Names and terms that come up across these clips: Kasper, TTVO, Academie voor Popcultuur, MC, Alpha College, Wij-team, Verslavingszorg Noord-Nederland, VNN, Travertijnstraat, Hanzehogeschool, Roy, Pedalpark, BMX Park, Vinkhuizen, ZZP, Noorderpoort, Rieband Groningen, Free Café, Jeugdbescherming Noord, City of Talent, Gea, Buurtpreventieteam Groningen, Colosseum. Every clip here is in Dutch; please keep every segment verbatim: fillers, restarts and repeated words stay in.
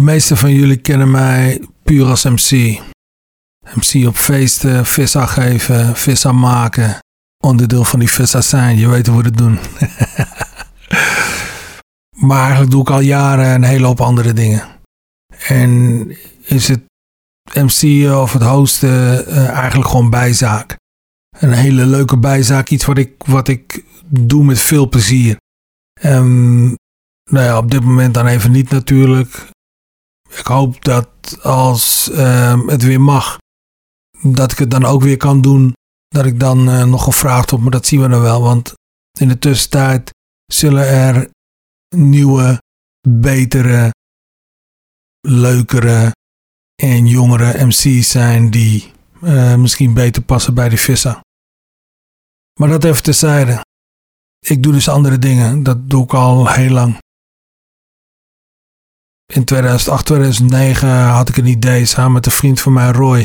De meeste van jullie kennen mij puur als M C. M C op feesten, vissa geven, vissa maken. Onderdeel van die vissa zijn, je weet hoe we het doen. Maar eigenlijk doe ik al jaren een hele hoop andere dingen. En is het M C of het hosten uh, eigenlijk gewoon bijzaak. Een hele leuke bijzaak, iets wat ik, wat ik doe met veel plezier. Um, nou ja, op dit moment dan even niet natuurlijk. Ik hoop dat als uh, het weer mag, dat ik het dan ook weer kan doen. Dat ik dan uh, nog gevraagd op, maar dat zien we dan wel. Want in de tussentijd zullen er nieuwe, betere, leukere en jongere M C's zijn die uh, misschien beter passen bij de vissa. Maar dat even terzijde. Ik doe dus andere dingen. Dat doe ik al heel lang. In tweeduizend acht, tweeduizend negen had ik een idee samen met een vriend van mij, Roy.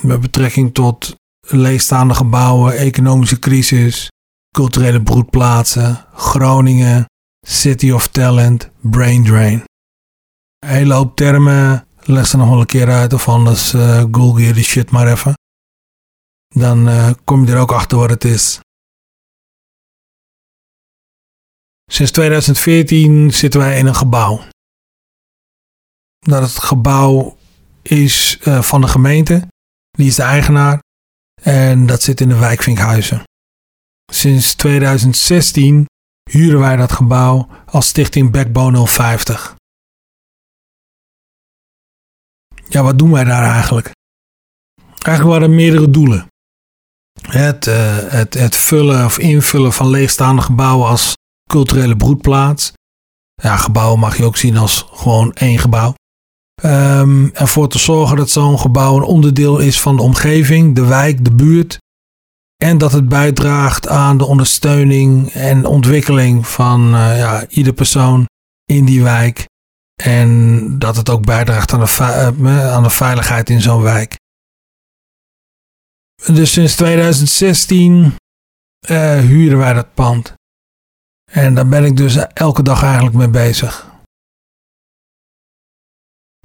Met betrekking tot leegstaande gebouwen, economische crisis, culturele broedplaatsen, Groningen, City of Talent, brain drain. Een hele hoop termen. Leg ze nog wel een keer uit of anders uh, google je die shit maar even. Dan uh, kom je er ook achter wat het is. Sinds tweeduizend veertien zitten wij in een gebouw. Dat het gebouw is uh, van de gemeente. Die is de eigenaar. En dat zit in de wijk Vinkhuizen. Sinds tweeduizend zestien huren wij dat gebouw als Stichting Backbone nul vijftig. Ja, wat doen wij daar eigenlijk? Eigenlijk waren er meerdere doelen. Het, uh, het, het vullen of invullen van leegstaande gebouwen als culturele broedplaats. Ja, gebouwen mag je ook zien als gewoon één gebouw. Um, ervoor te zorgen dat zo'n gebouw een onderdeel is van de omgeving, de wijk, de buurt. En dat het bijdraagt aan de ondersteuning en ontwikkeling van uh, ja, ieder persoon in die wijk. En dat het ook bijdraagt aan de, aan de veiligheid in zo'n wijk. Dus sinds tweeduizend zestien uh, huren wij dat pand. En daar ben ik dus elke dag eigenlijk mee bezig.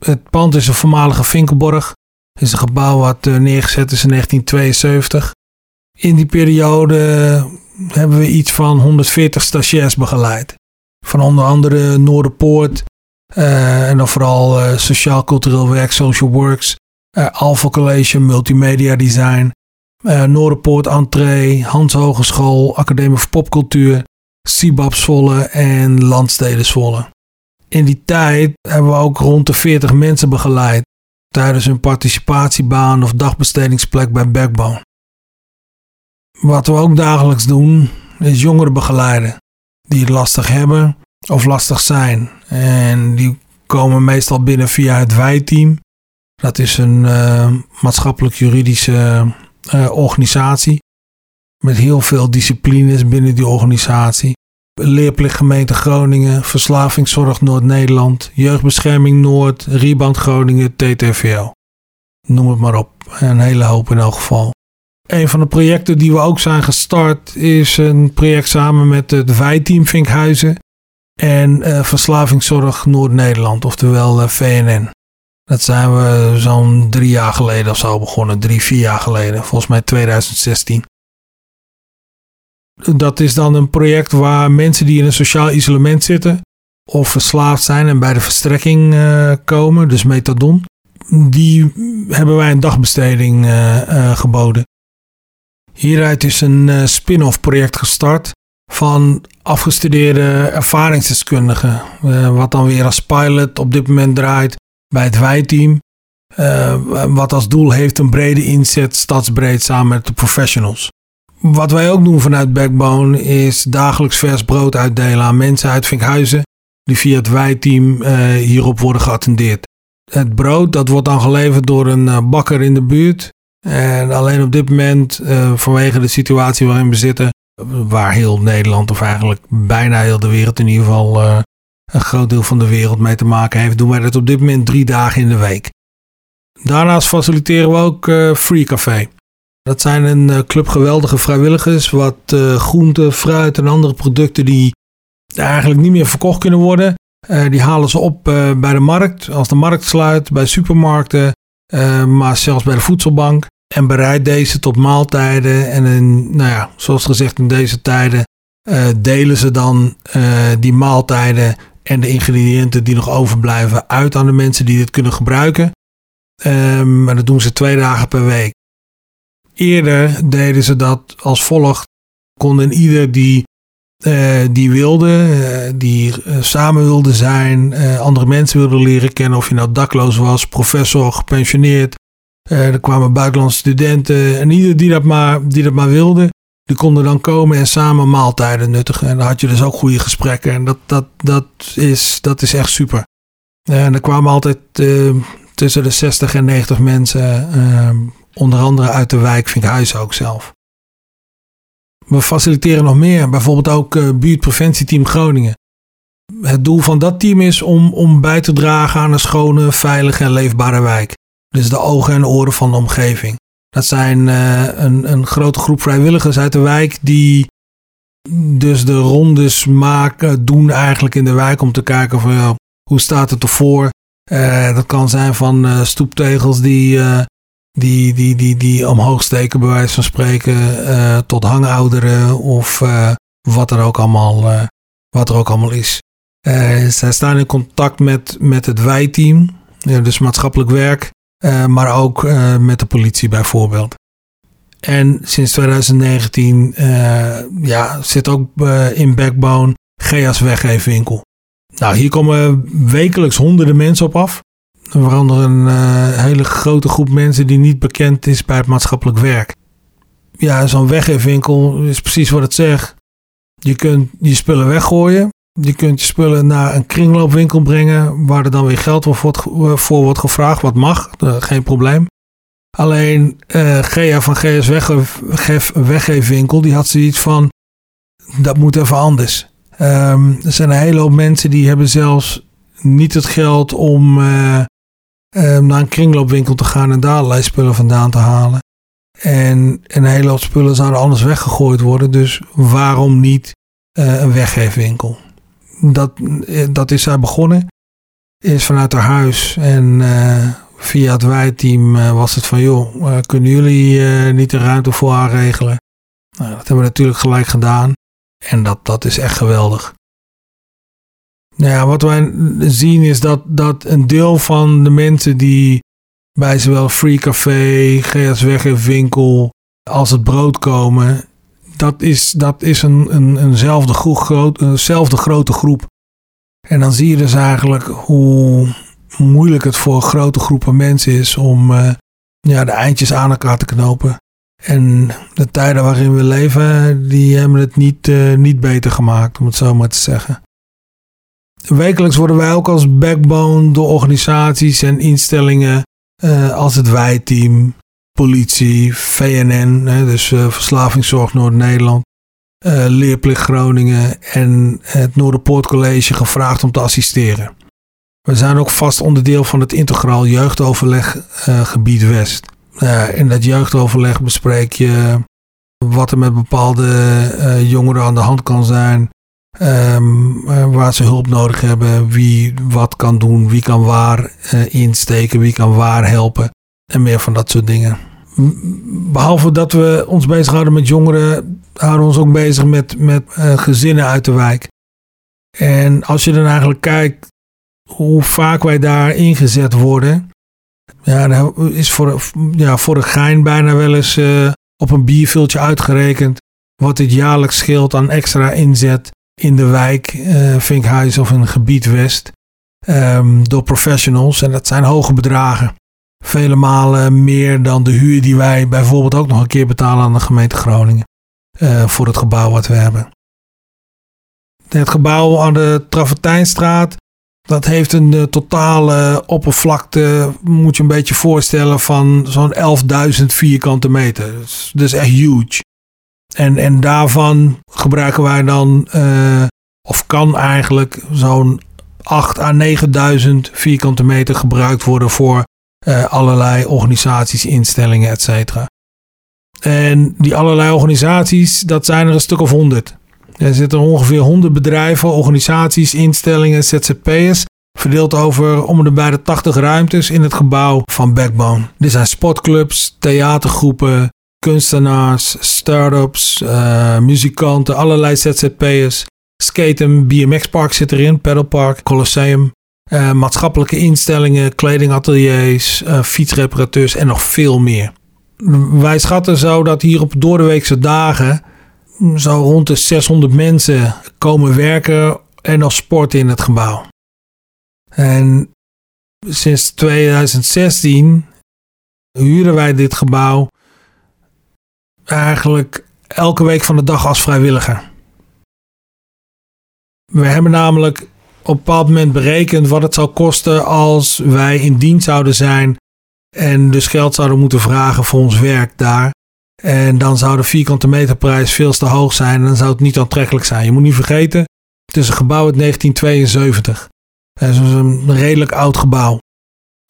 Het pand is een voormalige vinkenborg. Het is een gebouw wat uh, neergezet is in negentien tweeënzeventig. In die periode uh, hebben we iets van honderdveertig stagiairs begeleid. Van onder andere Noorderpoort. Uh, en dan vooral uh, sociaal-cultureel werk, social works, uh, Alpha College, multimedia design, uh, Noorderpoort entree, Hanzehogeschool, Academie voor Popcultuur, C I B A B Zwolle en Landsteden Zwolle. In die tijd hebben we ook rond de veertig mensen begeleid tijdens hun participatiebaan of dagbestedingsplek bij Backbone. Wat we ook dagelijks doen is jongeren begeleiden die het lastig hebben of lastig zijn. En die komen meestal binnen via het Wij-team. Dat is een uh, maatschappelijk-juridische uh, organisatie. Met heel veel disciplines binnen die organisatie. Leerplichtgemeente Groningen, Verslavingszorg Noord-Nederland, Jeugdbescherming Noord, Rieband Groningen, T T V O. Noem het maar op. Een hele hoop in elk geval. Een van de projecten die we ook zijn gestart is een project samen met het Wij-team Vinkhuizen. En uh, Verslavingszorg Noord-Nederland, oftewel uh, V N N. Dat zijn we zo'n drie jaar geleden of zo begonnen. Drie, vier jaar geleden. Volgens mij tweeduizend zestien. Dat is dan een project waar mensen die in een sociaal isolement zitten. Of verslaafd zijn en bij de verstrekking uh, komen. Dus methadon. Die hebben wij een dagbesteding uh, uh, geboden. Hieruit is een uh, spin-off project gestart. Van afgestudeerde ervaringsdeskundigen. Uh, wat dan weer als pilot op dit moment draait bij het Wij-team. Uh, wat als doel heeft een brede inzet, stadsbreed samen met de professionals. Wat wij ook doen vanuit Backbone is dagelijks vers brood uitdelen aan mensen uit Vinkhuizen. Die via het Wij-team uh, hierop worden geattendeerd. Het brood dat wordt dan geleverd door een uh, bakker in de buurt. En alleen op dit moment uh, vanwege de situatie waarin we zitten. Waar heel Nederland of eigenlijk bijna heel de wereld in ieder geval uh, een groot deel van de wereld mee te maken heeft, doen wij dat op dit moment drie dagen in de week. Daarnaast faciliteren we ook uh, Free Café. Dat zijn een uh, club geweldige vrijwilligers wat uh, groenten, fruit en andere producten die eigenlijk niet meer verkocht kunnen worden, Uh, die halen ze op uh, bij de markt, als de markt sluit, bij supermarkten, uh, maar zelfs bij de voedselbank. En bereid deze tot maaltijden. En in, nou ja, zoals gezegd, in deze tijden uh, delen ze dan uh, die maaltijden en de ingrediënten die nog overblijven uit aan de mensen die dit kunnen gebruiken. Uh, maar dat doen ze twee dagen per week. Eerder deden ze dat als volgt. Konden ieder die, uh, die wilde, uh, die uh, samen wilde zijn, uh, andere mensen wilde leren kennen. Of je nou dakloos was, professor, gepensioneerd. Uh, er kwamen buitenlandse studenten. En ieder die dat maar, die dat maar wilde, die konden dan komen en samen maaltijden nuttigen. En dan had je dus ook goede gesprekken. En dat, dat, dat, is, dat is echt super. Uh, en er kwamen altijd uh, tussen de zestig en negentig mensen, uh, onder andere uit de wijk Vinkhuizen ook zelf. We faciliteren nog meer, bijvoorbeeld ook uh, Buurtpreventieteam Groningen. Het doel van dat team is om, om bij te dragen aan een schone, veilige en leefbare wijk. Dus de ogen en oren van de omgeving. Dat zijn uh, een, een grote groep vrijwilligers uit de wijk die dus de rondes maken, doen eigenlijk in de wijk om te kijken van ja, hoe staat het ervoor. Uh, dat kan zijn van uh, stoeptegels die, uh, die, die, die, die omhoog steken bij wijze van spreken uh, tot hangouderen of uh, wat, er ook allemaal, uh, wat er ook allemaal is. Uh, zij staan in contact met, met het Wij-team, ja, dus maatschappelijk werk. Uh, maar ook uh, met de politie bijvoorbeeld. En sinds twintig negentien uh, ja, zit ook uh, in Backbone Gea's weggeefwinkel. Nou, hier komen wekelijks honderden mensen op af. Waaronder een uh, hele grote groep mensen die niet bekend is bij het maatschappelijk werk. Ja, zo'n weggeefwinkel is precies wat het zegt. Je kunt je spullen weggooien. Je kunt je spullen naar een kringloopwinkel brengen waar er dan weer geld voor wordt gevraagd. Wat mag, geen probleem. Alleen uh, Gea van Gea's weggeefwinkel, die had zoiets van, dat moet even anders. Um, er zijn een hele hoop mensen die hebben zelfs niet het geld om uh, um, naar een kringloopwinkel te gaan en daar allerlei spullen vandaan te halen. En een hele hoop spullen zouden anders weggegooid worden, dus waarom niet uh, een weggeefwinkel? Dat, dat is zij begonnen. Eerst vanuit haar huis. En uh, via het Wij-team uh, was het van, joh, uh, kunnen jullie uh, niet de ruimte voor haar regelen? Nou, dat hebben we natuurlijk gelijk gedaan. En dat, dat is echt geweldig. Nou ja, wat wij zien is dat, dat een deel van de mensen die bij zowel Free Café, Gea's weggeefwinkel als het brood komen, Dat is, dat is een, een, eenzelfde groep, groot, eenzelfde grote groep. En dan zie je dus eigenlijk hoe moeilijk het voor grote groepen mensen is om uh, ja, de eindjes aan elkaar te knopen. En de tijden waarin we leven, die hebben het niet, uh, niet beter gemaakt, om het zo maar te zeggen. Wekelijks worden wij ook als Backbone door organisaties en instellingen uh, als het Wij-team, politie, V N N, dus Verslavingszorg Noord-Nederland, Leerplicht Groningen en het Noordenpoortcollege gevraagd om te assisteren. We zijn ook vast onderdeel van het integraal jeugdoverleg gebied West. In dat jeugdoverleg bespreek je wat er met bepaalde jongeren aan de hand kan zijn, waar ze hulp nodig hebben, wie wat kan doen, wie kan waar insteken, wie kan waar helpen. En meer van dat soort dingen. Behalve dat we ons bezighouden met jongeren, houden we ons ook bezig met, met uh, gezinnen uit de wijk. En als je dan eigenlijk kijkt hoe vaak wij daar ingezet worden. Ja, dan is voor, ja, voor de gein bijna wel eens uh, op een bierviltje uitgerekend wat dit jaarlijks scheelt aan extra inzet in de wijk, uh, Vinkhuizen of in het gebied West. Um, door professionals. En dat zijn hoge bedragen. Vele malen meer dan de huur die wij bijvoorbeeld ook nog een keer betalen aan de gemeente Groningen. Uh, voor het gebouw wat we hebben. Het gebouw aan de Travertijnstraat, dat heeft een uh, totale oppervlakte, moet je een beetje voorstellen, van zo'n elfduizend vierkante meter. Dat is echt huge. En, en daarvan gebruiken wij dan, uh, of kan eigenlijk, zo'n acht à negenduizend vierkante meter gebruikt worden voor Uh, allerlei organisaties, instellingen, et cetera. En die allerlei organisaties, dat zijn er een stuk of honderd. Er zitten ongeveer honderd bedrijven, organisaties, instellingen, Z Z P'ers, verdeeld over om de bij de tachtig ruimtes in het gebouw van Backbone. Er zijn sportclubs, theatergroepen, kunstenaars, start-ups, uh, muzikanten, allerlei Z Z P'ers. Skaten, B M X Park zit erin, Pedalpark, Colosseum. Uh, maatschappelijke instellingen, kledingateliers, uh, fietsreparateurs en nog veel meer. Wij schatten zo dat hier op doordeweekse dagen zo rond de zeshonderd mensen komen werken en of sporten in het gebouw. En sinds tweeduizend zestien huren wij dit gebouw eigenlijk elke week van de dag als vrijwilliger. We hebben namelijk op een bepaald moment berekend wat het zou kosten als wij in dienst zouden zijn en dus geld zouden moeten vragen voor ons werk daar. En dan zou de vierkante meterprijs veel te hoog zijn en dan zou het niet aantrekkelijk zijn. Je moet niet vergeten, het is een gebouw uit negentien tweeënzeventig. Het is een redelijk oud gebouw.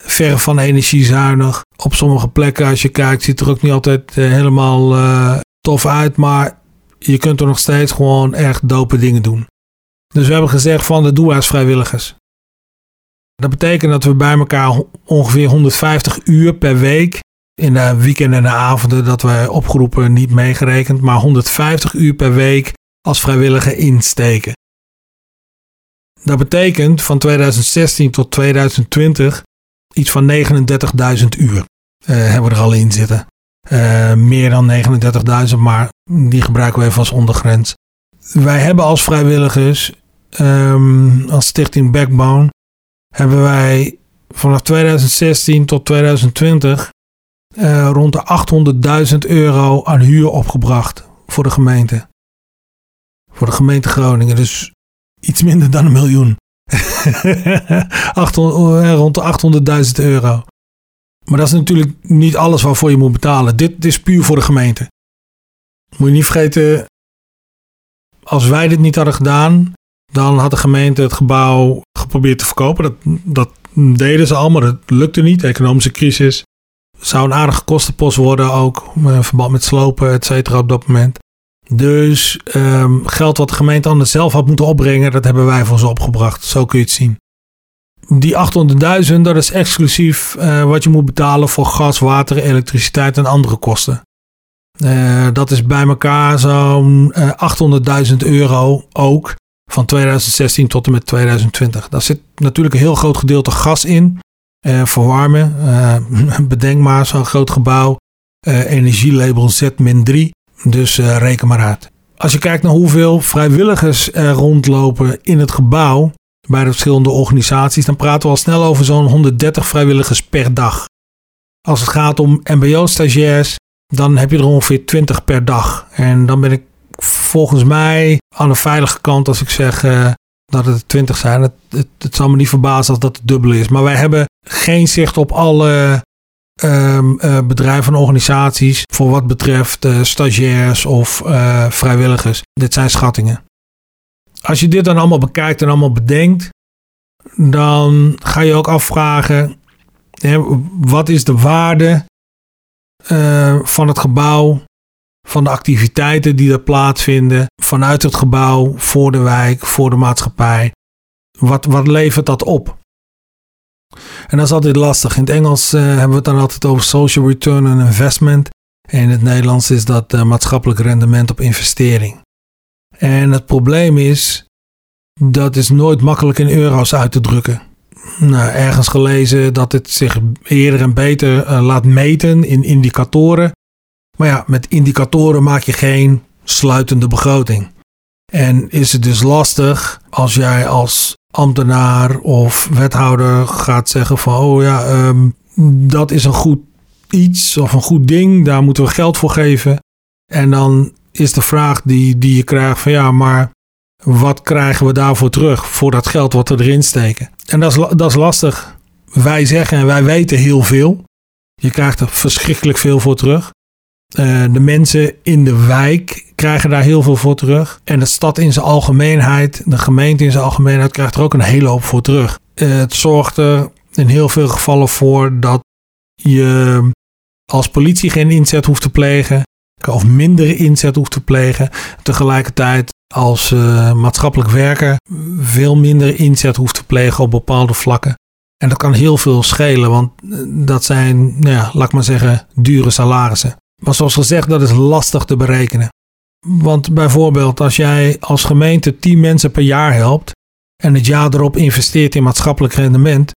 Ver van energiezuinig. Op sommige plekken, als je kijkt, ziet het er ook niet altijd helemaal uh, tof uit. Maar je kunt er nog steeds gewoon echt dope dingen doen. Dus we hebben gezegd van de doe als vrijwilligers. Dat betekent dat we bij elkaar ongeveer honderdvijftig uur per week, in de weekenden en de avonden dat wij opgeroepen niet meegerekend, maar honderdvijftig uur per week als vrijwilliger insteken. Dat betekent van tweeduizend zestien tot tweeduizend twintig iets van negenendertigduizend uur eh, hebben we er al in zitten. Eh, meer dan negenendertigduizend, maar die gebruiken we even als ondergrens. Wij hebben als vrijwilligers, um, als Stichting Backbone, hebben wij vanaf tweeduizend zestien tot tweeduizend twintig uh, rond de achthonderdduizend euro aan huur opgebracht voor de gemeente. Voor de gemeente Groningen, dus iets minder dan een miljoen. achthonderd, rond de achthonderdduizend euro. Maar dat is natuurlijk niet alles waarvoor je moet betalen. Dit is puur voor de gemeente. Moet je niet vergeten, als wij dit niet hadden gedaan, dan had de gemeente het gebouw geprobeerd te verkopen. Dat, dat deden ze al, maar dat lukte niet. De economische crisis zou een aardige kostenpost worden ook, in verband met slopen, et cetera, op dat moment. Dus um, geld wat de gemeente anders zelf had moeten opbrengen, dat hebben wij voor ze opgebracht. Zo kun je het zien. Die achthonderdduizend, dat is exclusief uh, wat je moet betalen voor gas, water, elektriciteit en andere kosten. Uh, dat is bij elkaar zo'n uh, achthonderdduizend euro ook van tweeduizend zestien tot en met tweeduizend twintig. Daar zit natuurlijk een heel groot gedeelte gas in, uh, verwarmen, uh, bedenk maar zo'n groot gebouw, uh, energielabel Z drie, dus uh, reken maar uit. Als je kijkt naar hoeveel vrijwilligers er rondlopen in het gebouw bij de verschillende organisaties, dan praten we al snel over zo'n honderddertig vrijwilligers per dag. Als het gaat om mbo-stagiairs, dan heb je er ongeveer twintig per dag. En dan ben ik volgens mij aan de veilige kant als ik zeg uh, dat het twintig zijn. Het, het, het zal me niet verbazen als dat het dubbele is. Maar wij hebben geen zicht op alle uh, uh, bedrijven en organisaties voor wat betreft uh, stagiairs of uh, vrijwilligers. Dit zijn schattingen. Als je dit dan allemaal bekijkt en allemaal bedenkt, dan ga je ook afvragen, hè, wat is de waarde Uh, van het gebouw, van de activiteiten die daar plaatsvinden, vanuit het gebouw, voor de wijk, voor de maatschappij. Wat, wat levert dat op? En dat is altijd lastig. In het Engels uh, hebben we het dan altijd over social return on investment. En in het Nederlands is dat uh, maatschappelijk rendement op investering. En het probleem is, dat is nooit makkelijk in euro's uit te drukken. Nou, ergens gelezen dat het zich eerder en beter uh, laat meten in indicatoren. Maar ja, met indicatoren maak je geen sluitende begroting. En is het dus lastig als jij als ambtenaar of wethouder gaat zeggen van oh ja, um, dat is een goed iets of een goed ding, daar moeten we geld voor geven. En dan is de vraag die, die je krijgt van ja, maar wat krijgen we daarvoor terug? Voor dat geld wat we erin steken. En dat is, dat is lastig. Wij zeggen en wij weten heel veel. Je krijgt er verschrikkelijk veel voor terug. Uh, de mensen in de wijk krijgen daar heel veel voor terug. En de stad in zijn algemeenheid, de gemeente in zijn algemeenheid krijgt er ook een hele hoop voor terug. Uh, het zorgt er in heel veel gevallen voor dat je als politie geen inzet hoeft te plegen. Of minder inzet hoeft te plegen. Tegelijkertijd als uh, maatschappelijk werker veel minder inzet hoeft te plegen op bepaalde vlakken. En dat kan heel veel schelen, want dat zijn, nou ja, laat ik maar zeggen, dure salarissen. Maar zoals gezegd, dat is lastig te berekenen. Want bijvoorbeeld als jij als gemeente tien mensen per jaar helpt en het jaar erop investeert in maatschappelijk rendement,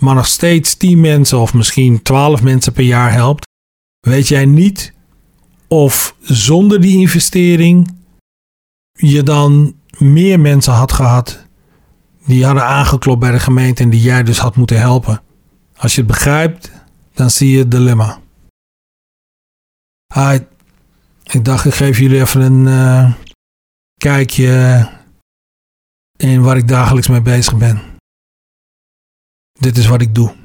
maar nog steeds tien mensen of misschien twaalf mensen per jaar helpt, weet jij niet of zonder die investering je dan meer mensen had gehad die hadden aangeklopt bij de gemeente en die jij dus had moeten helpen. Als je het begrijpt, dan zie je het dilemma. Hi, ik dacht ik geef jullie even een uh, kijkje in waar ik dagelijks mee bezig ben. Dit is wat ik doe.